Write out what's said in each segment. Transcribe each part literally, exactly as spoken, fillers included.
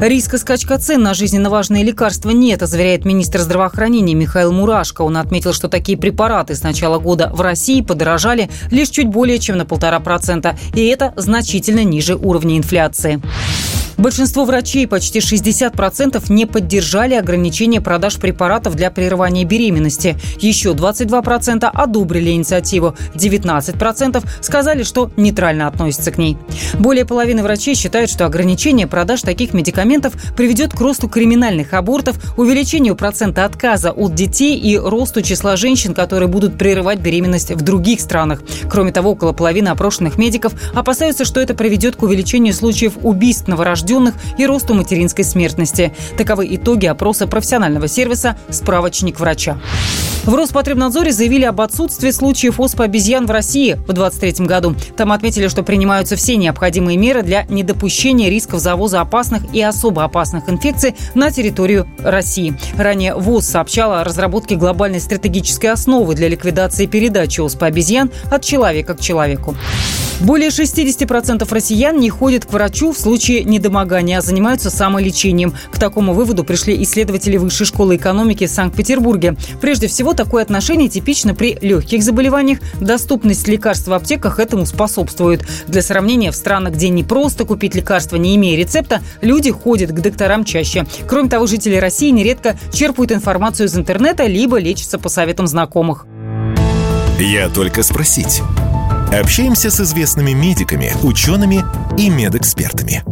Риска скачка цен на жизненно важные лекарства нет, заверяет министр здравоохранения Михаил Мурашко. Он отметил, что такие препараты с начала года в России подорожали лишь чуть более чем на полтора процента. И это значительно ниже уровня инфляции. Большинство врачей, почти шестьдесят процентов, не поддержали ограничение продаж препаратов для прерывания беременности. Еще двадцать два процента одобрили инициативу, девятнадцать процентов сказали, что нейтрально относятся к ней. Более половины врачей считают, что ограничение продаж таких медикаментов приведет к росту криминальных абортов, увеличению процента отказа от детей и росту числа женщин, которые будут прерывать беременность в других странах. Кроме того, около половины опрошенных медиков опасаются, что это приведет к увеличению случаев убийств новорожденных и росту материнской смертности. Таковы итоги опроса профессионального сервиса «Справочник врача». В Роспотребнадзоре заявили об отсутствии случаев оспы обезьян в России в двадцать третьем году. Там отметили, что принимаются все необходимые меры для недопущения рисков завоза опасных и особо опасных инфекций на территорию России. Ранее ВОЗ сообщала о разработке глобальной стратегической основы для ликвидации передачи оспы обезьян от человека к человеку. Более шестьдесят процентов россиян не ходят к врачу в случае недомогания, а занимаются самолечением. К такому выводу пришли исследователи Высшей школы экономики в Санкт-Петербурге. Прежде всего, такое отношение типично при легких заболеваниях. Доступность лекарств в аптеках этому способствует. Для сравнения, в странах, где не просто купить лекарства, не имея рецепта, люди ходят к докторам чаще. Кроме того, жители России нередко черпают информацию из интернета, либо лечатся по советам знакомых. «Я только спросить». Общаемся с известными медиками, учеными и медэкспертами.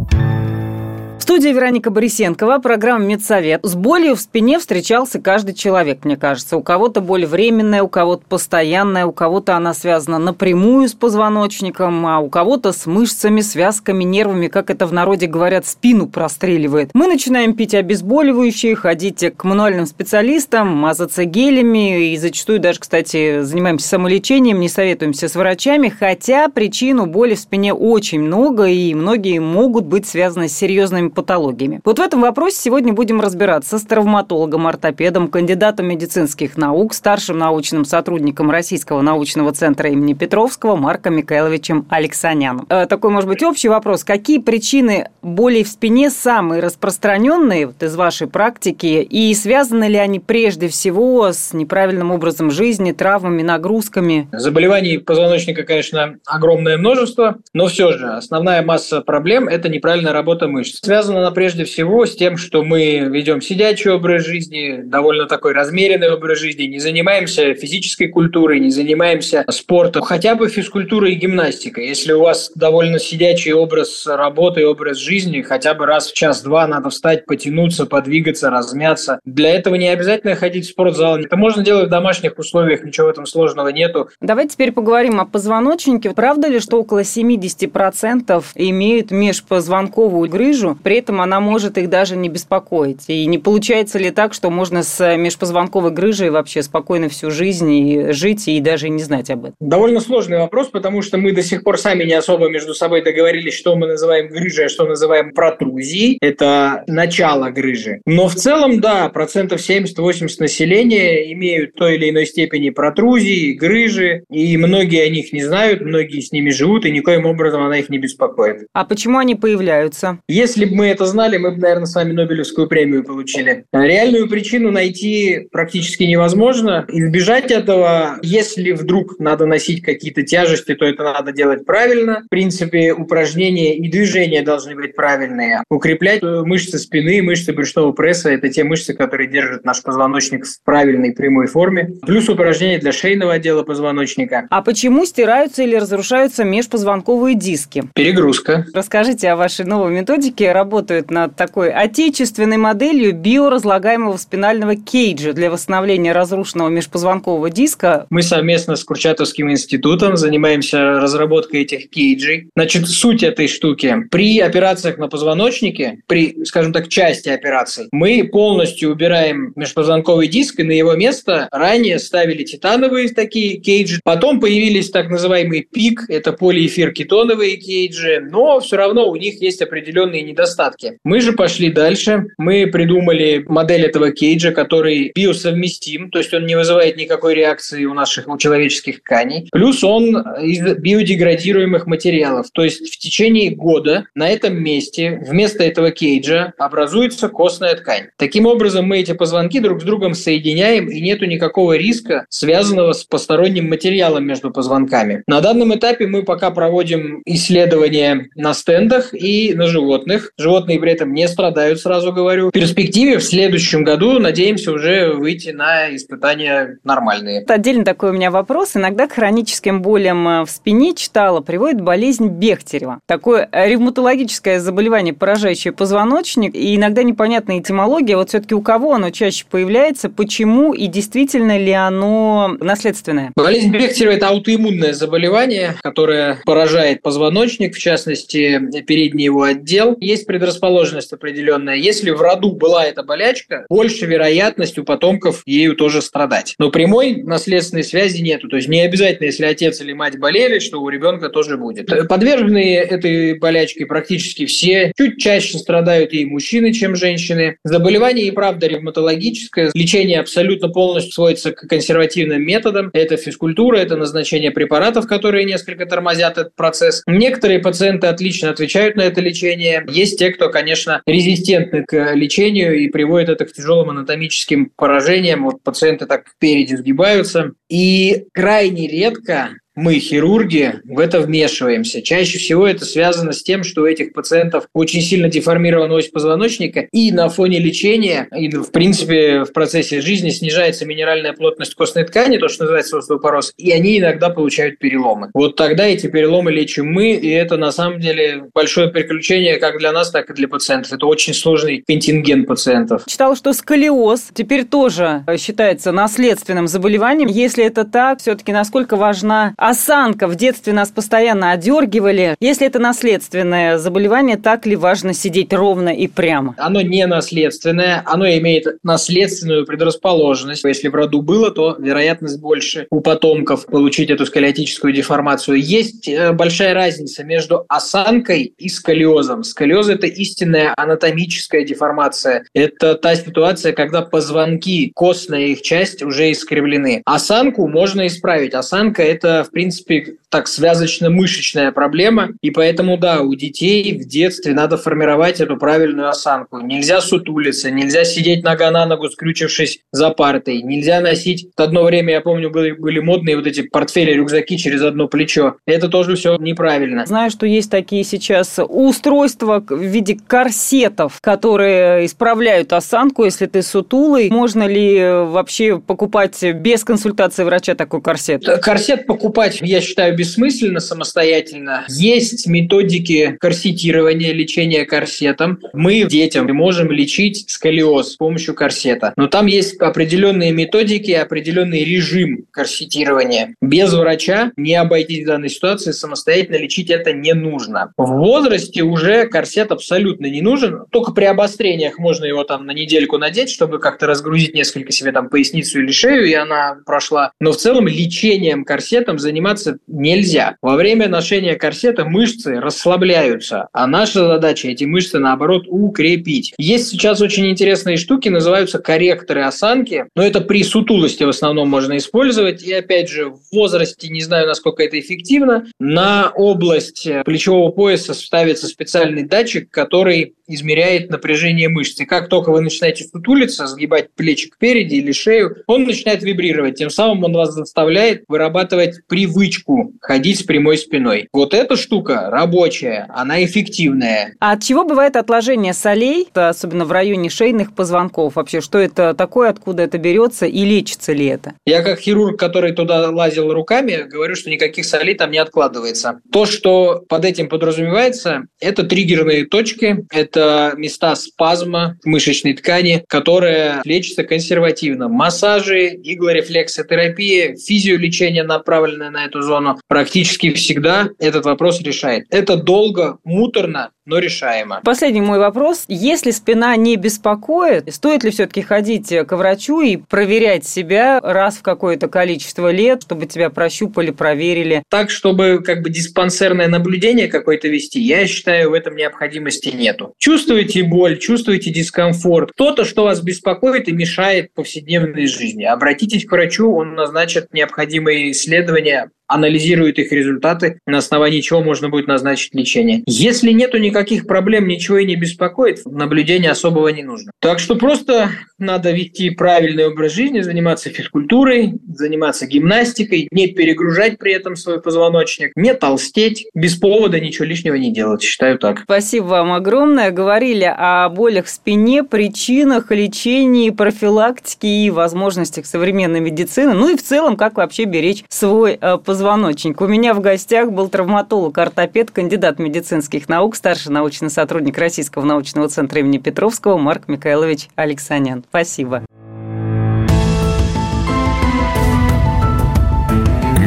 В студии Вероника Борисенкова, программа «Медсовет». С болью в спине встречался каждый человек, мне кажется. У кого-то боль временная, у кого-то постоянная, у кого-то она связана напрямую с позвоночником, а у кого-то с мышцами, связками, нервами, как это в народе говорят, спину простреливает. Мы начинаем пить обезболивающие, ходить к мануальным специалистам, мазаться гелями и зачастую даже, кстати, занимаемся самолечением, не советуемся с врачами, хотя причину боли в спине очень много, и многие могут быть связаны с серьезными патологиями. Вот в этом вопросе сегодня будем разбираться с травматологом, ортопедом, кандидатом медицинских наук, старшим научным сотрудником Российского научного центра имени Петровского Марком Михайловичем Алексаняном. Такой, может быть, общий вопрос. Какие причины боли в спине самые распространенные вот, из вашей практики, и связаны ли они прежде всего с неправильным образом жизни, травмами, нагрузками? Заболеваний позвоночника, конечно, огромное множество, но все же основная масса проблем – это неправильная работа мышц. Связана она прежде всего с тем, что мы ведем сидячий образ жизни, довольно такой размеренный образ жизни, не занимаемся физической культурой, не занимаемся спортом, хотя бы физкультурой и гимнастикой. Если у вас довольно сидячий образ работы, образ жизни, хотя бы раз в час-два надо встать, потянуться, подвигаться, размяться. Для этого не обязательно ходить в спортзал. Это можно делать в домашних условиях, ничего в этом сложного нету. Давайте теперь поговорим о позвоночнике. Правда ли, что около семьдесят процентов имеют межпозвонковую грыжу? При этом она может их даже не беспокоить. И не получается ли так, что можно с межпозвонковой грыжей вообще спокойно всю жизнь и жить, и даже не знать об этом? Довольно сложный вопрос, потому что мы до сих пор сами не особо между собой договорились, что мы называем грыжей, а что называем протрузией. Это начало грыжи. Но в целом, да, процентов семьдесят-восемьдесят населения имеют в той или иной степени протрузии, грыжи, и многие о них не знают, многие с ними живут, и никоим образом она их не беспокоит. А почему они появляются? Если бы мы мы это знали, мы бы, наверное, с вами Нобелевскую премию получили. Реальную причину найти практически невозможно. Избежать этого, если вдруг надо носить какие-то тяжести, то это надо делать правильно. В принципе, упражнения и движения должны быть правильные. Укреплять мышцы спины, мышцы брюшного пресса – это те мышцы, которые держат наш позвоночник в правильной прямой форме. Плюс упражнения для шейного отдела позвоночника. А почему стираются или разрушаются межпозвонковые диски? Перегрузка. Расскажите о вашей новой методике. Работают над такой отечественной моделью биоразлагаемого спинального кейджа для восстановления разрушенного межпозвонкового диска. Мы совместно с Курчатовским институтом занимаемся разработкой этих кейджей. Значит, суть этой штуки. При операциях на позвоночнике, при, скажем так, части операций, мы полностью убираем межпозвонковый диск, и на его место ранее ставили титановые такие кейджи. Потом появились так называемый пик, это полиэфиркетоновые кейджи, но все равно у них есть определенные недостатки. Мы же пошли дальше, мы придумали модель этого кейджа, который биосовместим, то есть он не вызывает никакой реакции у наших, у человеческих тканей, плюс он из биодеградируемых материалов, то есть в течение года на этом месте вместо этого кейджа образуется костная ткань. Таким образом, мы эти позвонки друг с другом соединяем, и нету никакого риска, связанного с посторонним материалом между позвонками. На данном этапе мы пока проводим исследования на стендах и на животных. Животные при этом не страдают, сразу говорю. В перспективе в следующем году надеемся уже выйти на испытания нормальные. Отдельно такой у меня вопрос. Иногда к хроническим болям в спине, читала, приводит болезнь Бехтерева. Такое ревматологическое заболевание, поражающее позвоночник, и иногда непонятная этимология. Вот все-таки у кого оно чаще появляется, почему и действительно ли оно наследственное? Болезнь Бехтерева – это аутоиммунное заболевание, которое поражает позвоночник, в частности, передний его отдел. Есть предрасположенность определенная. Если в роду была эта болячка, больше вероятность у потомков ею тоже страдать. Но прямой наследственной связи нету. То есть не обязательно, если отец или мать болели, что у ребенка тоже будет. Подверженные этой болячке практически все. Чуть чаще страдают и мужчины, чем женщины. Заболевание и правда ревматологическое. Лечение абсолютно полностью сводится к консервативным методам. Это физкультура, это назначение препаратов, которые несколько тормозят этот процесс. Некоторые пациенты отлично отвечают на это лечение. Есть те, кто, конечно, резистентны к лечению и приводит это к тяжелым анатомическим поражениям. Вот пациенты так впереди сгибаются. И крайне редко мы, хирурги, в это вмешиваемся. Чаще всего это связано с тем, что у этих пациентов очень сильно деформирована ось позвоночника, и на фоне лечения, и, в принципе, в процессе жизни снижается минеральная плотность костной ткани, то, что называется остеопороз, и они иногда получают переломы. Вот тогда эти переломы лечим мы, и это, на самом деле, большое приключение как для нас, так и для пациентов. Это очень сложный контингент пациентов. Читала, что сколиоз теперь тоже считается наследственным заболеванием. Если это так, все-таки насколько важна осанка? В детстве нас постоянно одергивали. Если это наследственное заболевание, так ли важно сидеть ровно и прямо? Оно не наследственное, оно имеет наследственную предрасположенность. Если в роду было, то вероятность больше у потомков получить эту сколиотическую деформацию. Есть большая разница между осанкой и сколиозом. Сколиоз – это истинная анатомическая деформация. Это та ситуация, когда позвонки, костная их часть уже искривлены. Осанку можно исправить. Осанка – это, в принципе, В принципе, так, связочно-мышечная проблема, и поэтому, да, у детей в детстве надо формировать эту правильную осанку. Нельзя сутулиться, нельзя сидеть нога на ногу, скрючившись за партой, нельзя носить. Одно время, я помню, были, были модные вот эти портфели-рюкзаки через одно плечо. Это тоже все неправильно. Знаю, что есть такие сейчас устройства в виде корсетов, которые исправляют осанку, если ты сутулый. Можно ли вообще покупать без консультации врача такой корсет? Корсет покупать, я считаю, бессмысленно самостоятельно. Есть методики корсетирования, лечения корсетом. Мы детям можем лечить сколиоз с помощью корсета. Но там есть определенные методики, определенный режим корсетирования. Без врача не обойтись в данной ситуации, самостоятельно лечить это не нужно. В возрасте уже корсет абсолютно не нужен. Только при обострениях можно его там на недельку надеть, чтобы как-то разгрузить несколько себе там поясницу или шею, и она прошла. Но в целом лечением корсетом занимается заниматься нельзя. Во время ношения корсета мышцы расслабляются, а наша задача эти мышцы, наоборот, укрепить. Есть сейчас очень интересные штуки, называются корректоры осанки, но это при сутулости в основном можно использовать. И опять же, в возрасте, не знаю, насколько это эффективно, на область плечевого пояса ставится специальный датчик, который измеряет напряжение мышц. И как только вы начинаете сутулиться, сгибать плечи впереди или шею, он начинает вибрировать. Тем самым он вас заставляет вырабатывать привычку ходить с прямой спиной. Вот эта штука рабочая, она эффективная. А от чего бывает отложение солей, особенно в районе шейных позвонков? Вообще, что это такое, откуда это берется и лечится ли это? Я как хирург, который туда лазил руками, говорю, что никаких солей там не откладывается. То, что под этим подразумевается, это триггерные точки, это места спазма мышечной ткани, которая лечится консервативно. Массажи, иглорефлексотерапия, физиолечение, направленное на эту зону, практически всегда этот вопрос решает. Это долго, муторно, но решаемо. Последний мой вопрос. Если спина не беспокоит, стоит ли все-таки ходить к врачу и проверять себя раз в какое-то количество лет, чтобы тебя прощупали, проверили? Так, чтобы как бы диспансерное наблюдение какое-то вести, я считаю, в этом необходимости нету. Чувствуете боль, чувствуете дискомфорт, то-то, что вас беспокоит и мешает повседневной жизни. Обратитесь к врачу, он назначит необходимые исследования, анализирует их результаты, на основании чего можно будет назначить лечение. Если нету никаких проблем, ничего и не беспокоит, наблюдения особого не нужно. Так что просто надо вести правильный образ жизни, заниматься физкультурой, заниматься гимнастикой, не перегружать при этом свой позвоночник, не толстеть, без повода ничего лишнего не делать, считаю так. Спасибо вам огромное. Говорили о болях в спине, причинах, лечении, профилактике и возможностях современной медицины, ну и в целом, как вообще беречь свой позвоночник. Звоночник. У меня в гостях был травматолог, ортопед, кандидат медицинских наук, старший научный сотрудник Российского научного центра имени Петровского Марк Михайлович Алексанян. Спасибо.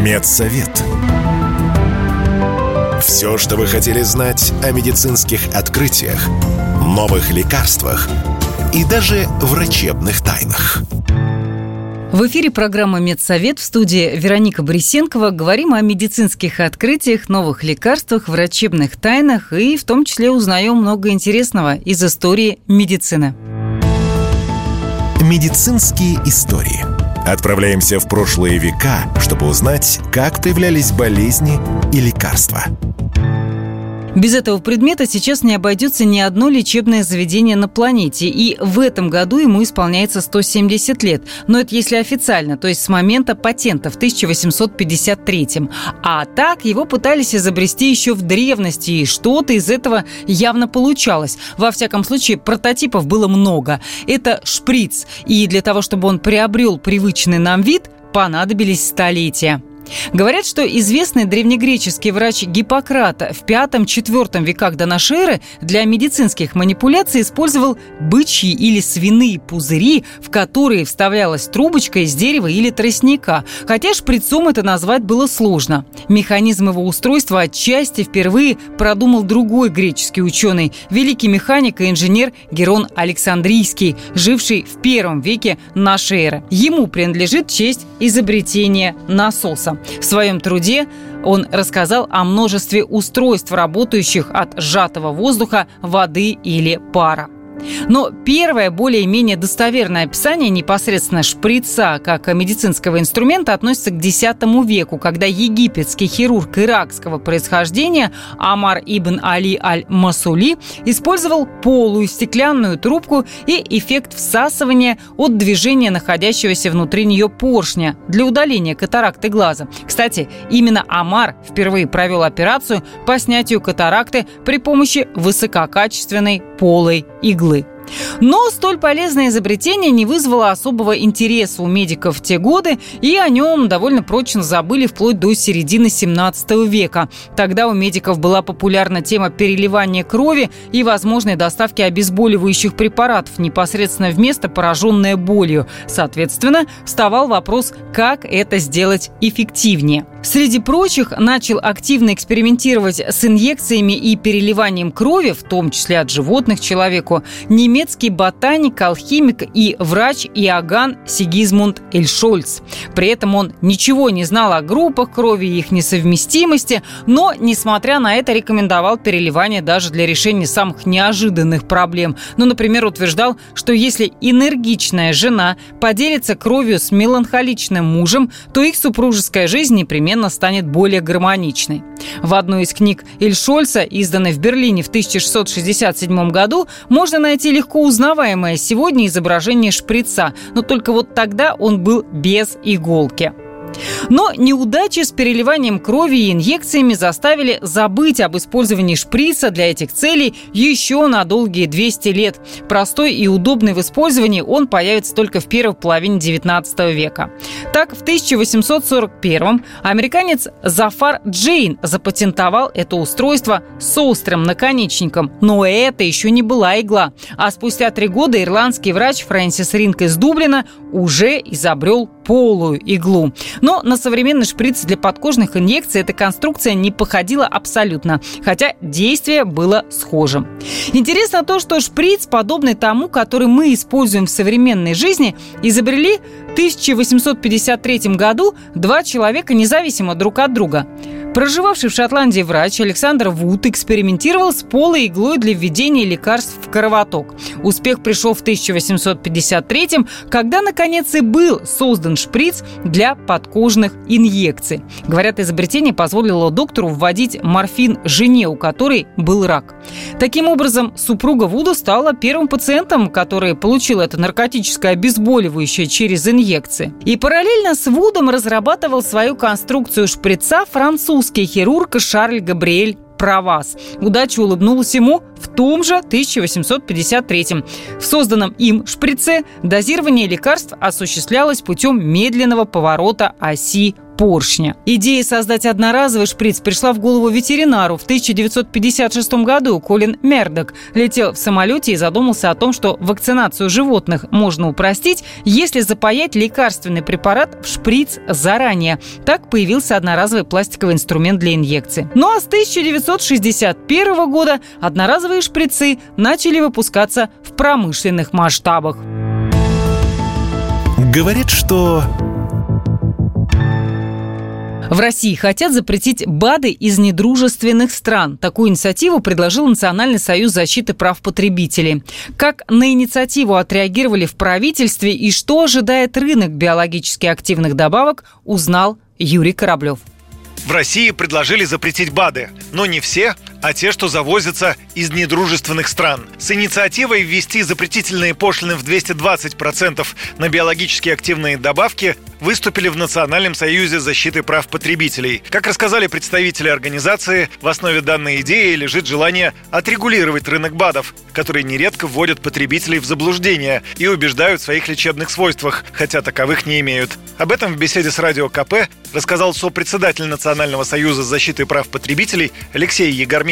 Медсовет. Все, что вы хотели знать о медицинских открытиях, новых лекарствах и даже врачебных тайнах. В эфире программа «Медсовет», в студии Вероника Борисенкова. Говорим о медицинских открытиях, новых лекарствах, врачебных тайнах и в том числе узнаем много интересного из истории медицины. Медицинские истории. Отправляемся в прошлые века, чтобы узнать, как появлялись болезни и лекарства. Без этого предмета сейчас не обойдется ни одно лечебное заведение на планете. И в этом году ему исполняется сто семьдесят лет. Но это если официально, то есть с момента патента в тысяча восемьсот пятьдесят третьем. А так его пытались изобрести еще в древности, и что-то из этого явно получалось. Во всяком случае, прототипов было много. Это шприц. И для того, чтобы он приобрел привычный нам вид, понадобились столетия. Говорят, что известный древнегреческий врач Гиппократ в пятом-четвёртом веках до нашей эры для медицинских манипуляций использовал бычьи или свиные пузыри, в которые вставлялась трубочка из дерева или тростника. Хотя шприцом это назвать было сложно. Механизм его устройства отчасти впервые продумал другой греческий ученый, великий механик и инженер Герон Александрийский, живший в первом веке нашей эры. Ему принадлежит честь изобретения насоса. В своем труде он рассказал о множестве устройств, работающих от сжатого воздуха, воды или пара. Но первое, более-менее достоверное описание непосредственно шприца как медицинского инструмента относится к десятому веку, когда египетский хирург иракского происхождения Амар Ибн Али аль-Масули использовал полую стеклянную трубку и эффект всасывания от движения находящегося внутри нее поршня для удаления катаракты глаза. Кстати, именно Амар впервые провел операцию по снятию катаракты при помощи высококачественной полой иглы. Но столь полезное изобретение не вызвало особого интереса у медиков в те годы, и о нем довольно прочно забыли вплоть до середины семнадцатого века. Тогда у медиков была популярна тема переливания крови и возможной доставки обезболивающих препаратов непосредственно в место, пораженное болью. Соответственно, вставал вопрос, как это сделать эффективнее. Среди прочих, начал активно экспериментировать с инъекциями и переливанием крови, в том числе от животных человеку, немецкий ботаник, алхимик и врач Иоган Сигизмунд Эльшольц. При этом он ничего не знал о группах крови и их несовместимости, но, несмотря на это, рекомендовал переливание даже для решения самых неожиданных проблем. Ну, например, утверждал, что если энергичная жена поделится кровью с меланхоличным мужем, то их супружеская жизнь непременно станет более гармоничной. В одной из книг Эльшольца, изданной в Берлине в тысяча шестьсот шестьдесят седьмом году, можно найти легко узнаваемое сегодня изображение шприца, но только вот тогда он был без иголки. Но неудачи с переливанием крови и инъекциями заставили забыть об использовании шприца для этих целей еще на долгие двести лет. Простой и удобный в использовании, он появится только в первой половине девятнадцатого века. Так, в тысяча восемьсот сорок первом американец Зафар Джейн запатентовал это устройство с острым наконечником. Но это еще не была игла. А спустя три года ирландский врач Фрэнсис Ринк из Дублина уже изобрел полую иглу. Но на современный шприц для подкожных инъекций эта конструкция не походила абсолютно, хотя действие было схожим. Интересно то, что шприц, подобный тому, который мы используем в современной жизни, изобрели в тысяча восемьсот пятьдесят третьем году два человека независимо друг от друга. Проживавший в Шотландии врач Александр Вуд экспериментировал с полой иглой для введения лекарств в кровоток. Успех пришел в тысяча восемьсот пятьдесят третьем, когда, наконец, и был создан шприц для подкожных инъекций. Говорят, изобретение позволило доктору вводить морфин жене, у которой был рак. Таким образом, супруга Вуда стала первым пациентом, который получил это наркотическое обезболивающее через инъекции. И параллельно с Вудом разрабатывал свою конструкцию шприца француз русский хирург Шарль Габриэль Праваз. Удача улыбнулась ему в том же тысяча восемьсот пятьдесят третьем. В созданном им шприце дозирование лекарств осуществлялось путем медленного поворота оси поршня. Идея создать одноразовый шприц пришла в голову ветеринару. В тысяча девятьсот пятьдесят шестом году Колин Мердок летел в самолете и задумался о том, что вакцинацию животных можно упростить, если запаять лекарственный препарат в шприц заранее. Так появился одноразовый пластиковый инструмент для инъекции. Ну а с тысяча девятьсот шестьдесят первого года одноразовые шприцы начали выпускаться в промышленных масштабах. Говорят, что... В России хотят запретить БАДы из недружественных стран. Такую инициативу предложил Национальный союз защиты прав потребителей. Как на инициативу отреагировали в правительстве и что ожидает рынок биологически активных добавок, узнал Юрий Кораблёв. В России предложили запретить БАДы, но не все, а те, что завозятся из недружественных стран. С инициативой ввести запретительные пошлины в двести двадцать процентов на биологически активные добавки выступили в Национальном союзе защиты прав потребителей. Как рассказали представители организации, в основе данной идеи лежит желание отрегулировать рынок БАДов, которые нередко вводят потребителей в заблуждение и убеждают в своих лечебных свойствах, хотя таковых не имеют. Об этом в беседе с Радио ка пэ рассказал сопредседатель Национального союза защиты прав потребителей Алексей Егормин.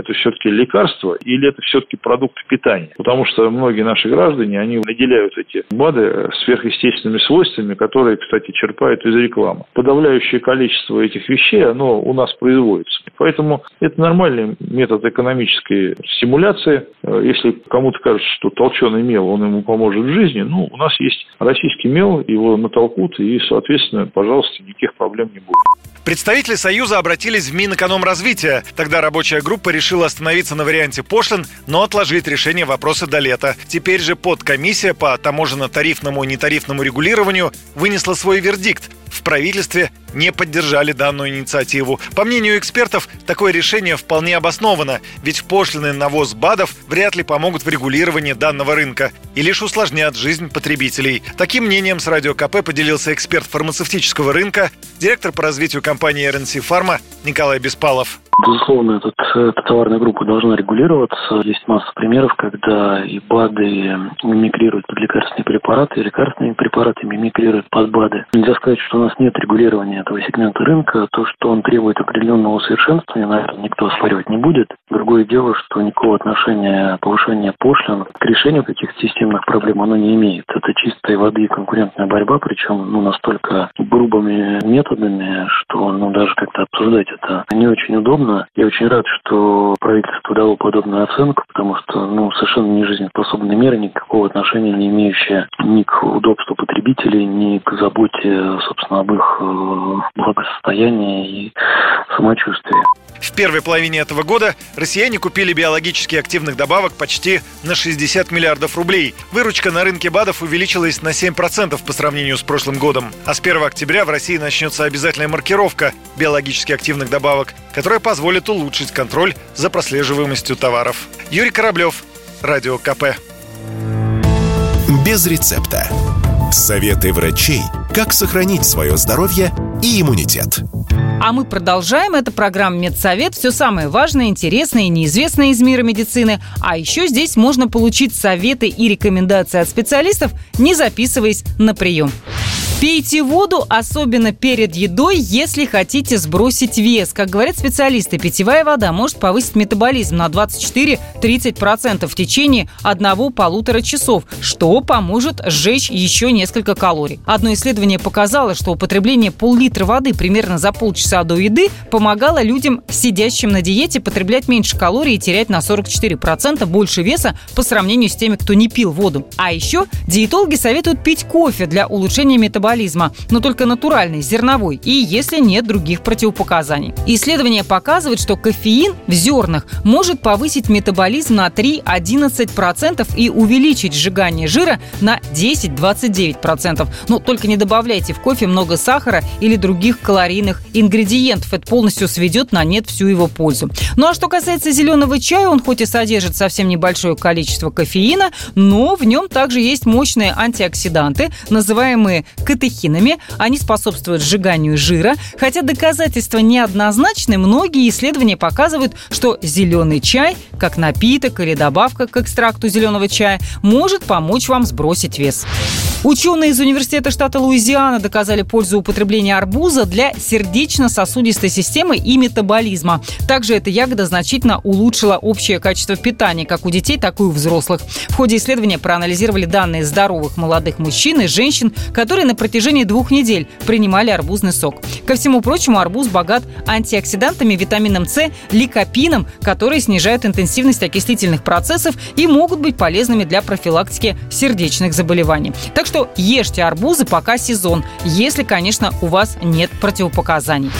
Это все-таки лекарство или это все-таки продукт питания? Потому что многие наши граждане, они наделяют эти БАДы сверхъестественными свойствами, которые, кстати, черпают из рекламы. Подавляющее количество этих вещей, оно у нас производится. Поэтому это нормальный метод экономической стимуляции. Если кому-то кажется, что толченый мел, он ему поможет в жизни, ну, у нас есть российский мел, его натолкут, и, соответственно, пожалуйста, никаких проблем не будет. Представители Союза обратились в Минэкономразвитие. Тогда рабочая группа решила остановиться на варианте пошлин, но отложить решение вопроса до лета. Теперь же подкомиссия по таможенно-тарифному и нетарифному регулированию вынесла свой вердикт. В правительстве не поддержали данную инициативу. По мнению экспертов, такое решение вполне обосновано, ведь пошлины на ввоз БАДов вряд ли помогут в регулировании данного рынка и лишь усложнят жизнь потребителей. Таким мнением с Радио ка пэ поделился эксперт фармацевтического рынка, директор по развитию компании эр эн цэ Фарма Николай Беспалов. Безусловно, этот, эта товарная группа должна регулироваться. Есть масса примеров, когда и БАДы мимикрируют под лекарственные препараты, и лекарственные препараты мимикрируют под БАДы. Нельзя сказать, что у нас нет регулирования этого сегмента рынка. То, что он требует определенного усовершенствования, на это никто оспаривать не будет. Другое дело, что никакого отношения повышения пошлин к решению каких-то системных проблем оно не имеет. Это чистой воды конкурентная борьба, причем ну, настолько грубыми методами, что ну, даже как-то обсуждать это не очень удобно. Я очень рад, что правительство дало подобную оценку, потому что ну, совершенно не жизнеспособные меры, никакого отношения не имеющие ни к удобству потребителей, ни к заботе, собственно, об их благосостоянии и самочувствии. В первой половине этого года россияне купили биологически активных добавок почти на шестьдесят миллиардов рублей. Выручка на рынке БАДов увеличилась на семь процентов по сравнению с прошлым годом. А с первого октября в России начнется обязательная маркировка биологически активных добавок, которая позволит улучшить контроль за прослеживаемостью товаров. Юрий Кораблёв, Радио КП. Без рецепта. Советы врачей, как сохранить свое здоровье и иммунитет. А мы продолжаем. Это программа «Медсовет». Все самое важное, интересное и неизвестное из мира медицины. А еще здесь можно получить советы и рекомендации от специалистов, не записываясь на прием. Пейте воду, особенно перед едой, если хотите сбросить вес. Как говорят специалисты, питьевая вода может повысить метаболизм на двадцать четыре - тридцать процентов в течение одного-полутора часов, что поможет сжечь еще несколько калорий. Одно исследование показало, что употребление пол-литра воды примерно за полчаса до еды помогало людям, сидящим на диете, потреблять меньше калорий и терять на сорок четыре процента больше веса по сравнению с теми, кто не пил воду. А еще диетологи советуют пить кофе для улучшения метаболизма, но только натуральный, зерновой, и если нет других противопоказаний. Исследования показывают, что кофеин в зернах может повысить метаболизм на три - одиннадцать процентов и увеличить сжигание жира на десять - двадцать девять процентов. Но только не добавляйте в кофе много сахара или других калорийных ингредиентов. Это полностью сведет на нет всю его пользу. Ну а что касается зеленого чая, он хоть и содержит совсем небольшое количество кофеина, но в нем также есть мощные антиоксиданты, называемые катехинами. Они способствуют сжиганию жира. Хотя доказательства неоднозначны, многие исследования показывают, что зеленый чай, как напиток или добавка к экстракту зеленого чая, может помочь вам сбросить вес. Ученые из университета штата Луизиана доказали пользу употребления арбуза для сердечно-сосудистой системы и метаболизма. Также эта ягода значительно улучшила общее качество питания как у детей, так и у взрослых. В ходе исследования проанализировали данные здоровых молодых мужчин и женщин, которые на протяжении двух недель принимали арбузный сок. Ко всему прочему, арбуз богат антиоксидантами, витамином С, ликопином, которые снижают интенсивность окислительных процессов и могут быть полезными для профилактики сердечных заболеваний. Так что Что ешьте арбузы, пока сезон, если, конечно, у вас нет противопоказаний.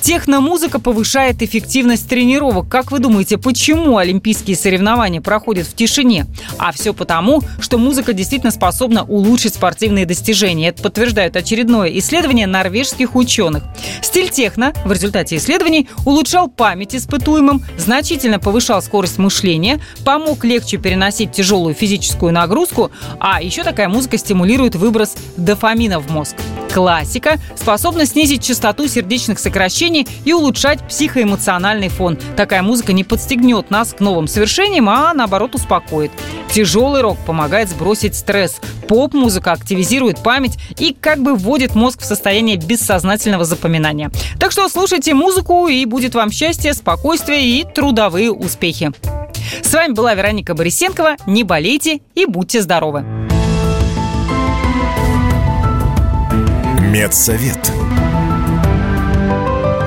Техномузыка повышает эффективность тренировок. Как вы думаете, почему олимпийские соревнования проходят в тишине? А все потому, что музыка действительно способна улучшить спортивные достижения. Это подтверждает очередное исследование норвежских ученых. Стиль техно в результате исследований улучшал память испытуемым, значительно повышал скорость мышления, помог легче переносить тяжелую физическую нагрузку, а еще такая музыка стимулирует выброс дофамина в мозг. Классика способна снизить частоту сердечных сокращений и улучшать психоэмоциональный фон. Такая музыка не подстегнет нас к новым свершениям, а наоборот успокоит. Тяжелый рок помогает сбросить стресс. Поп-музыка активизирует память и как бы вводит мозг в состояние бессознательного запоминания. Так что слушайте музыку, и будет вам счастье, спокойствие и трудовые успехи. С вами была Вероника Борисенкова. Не болейте и будьте здоровы! Медсовет.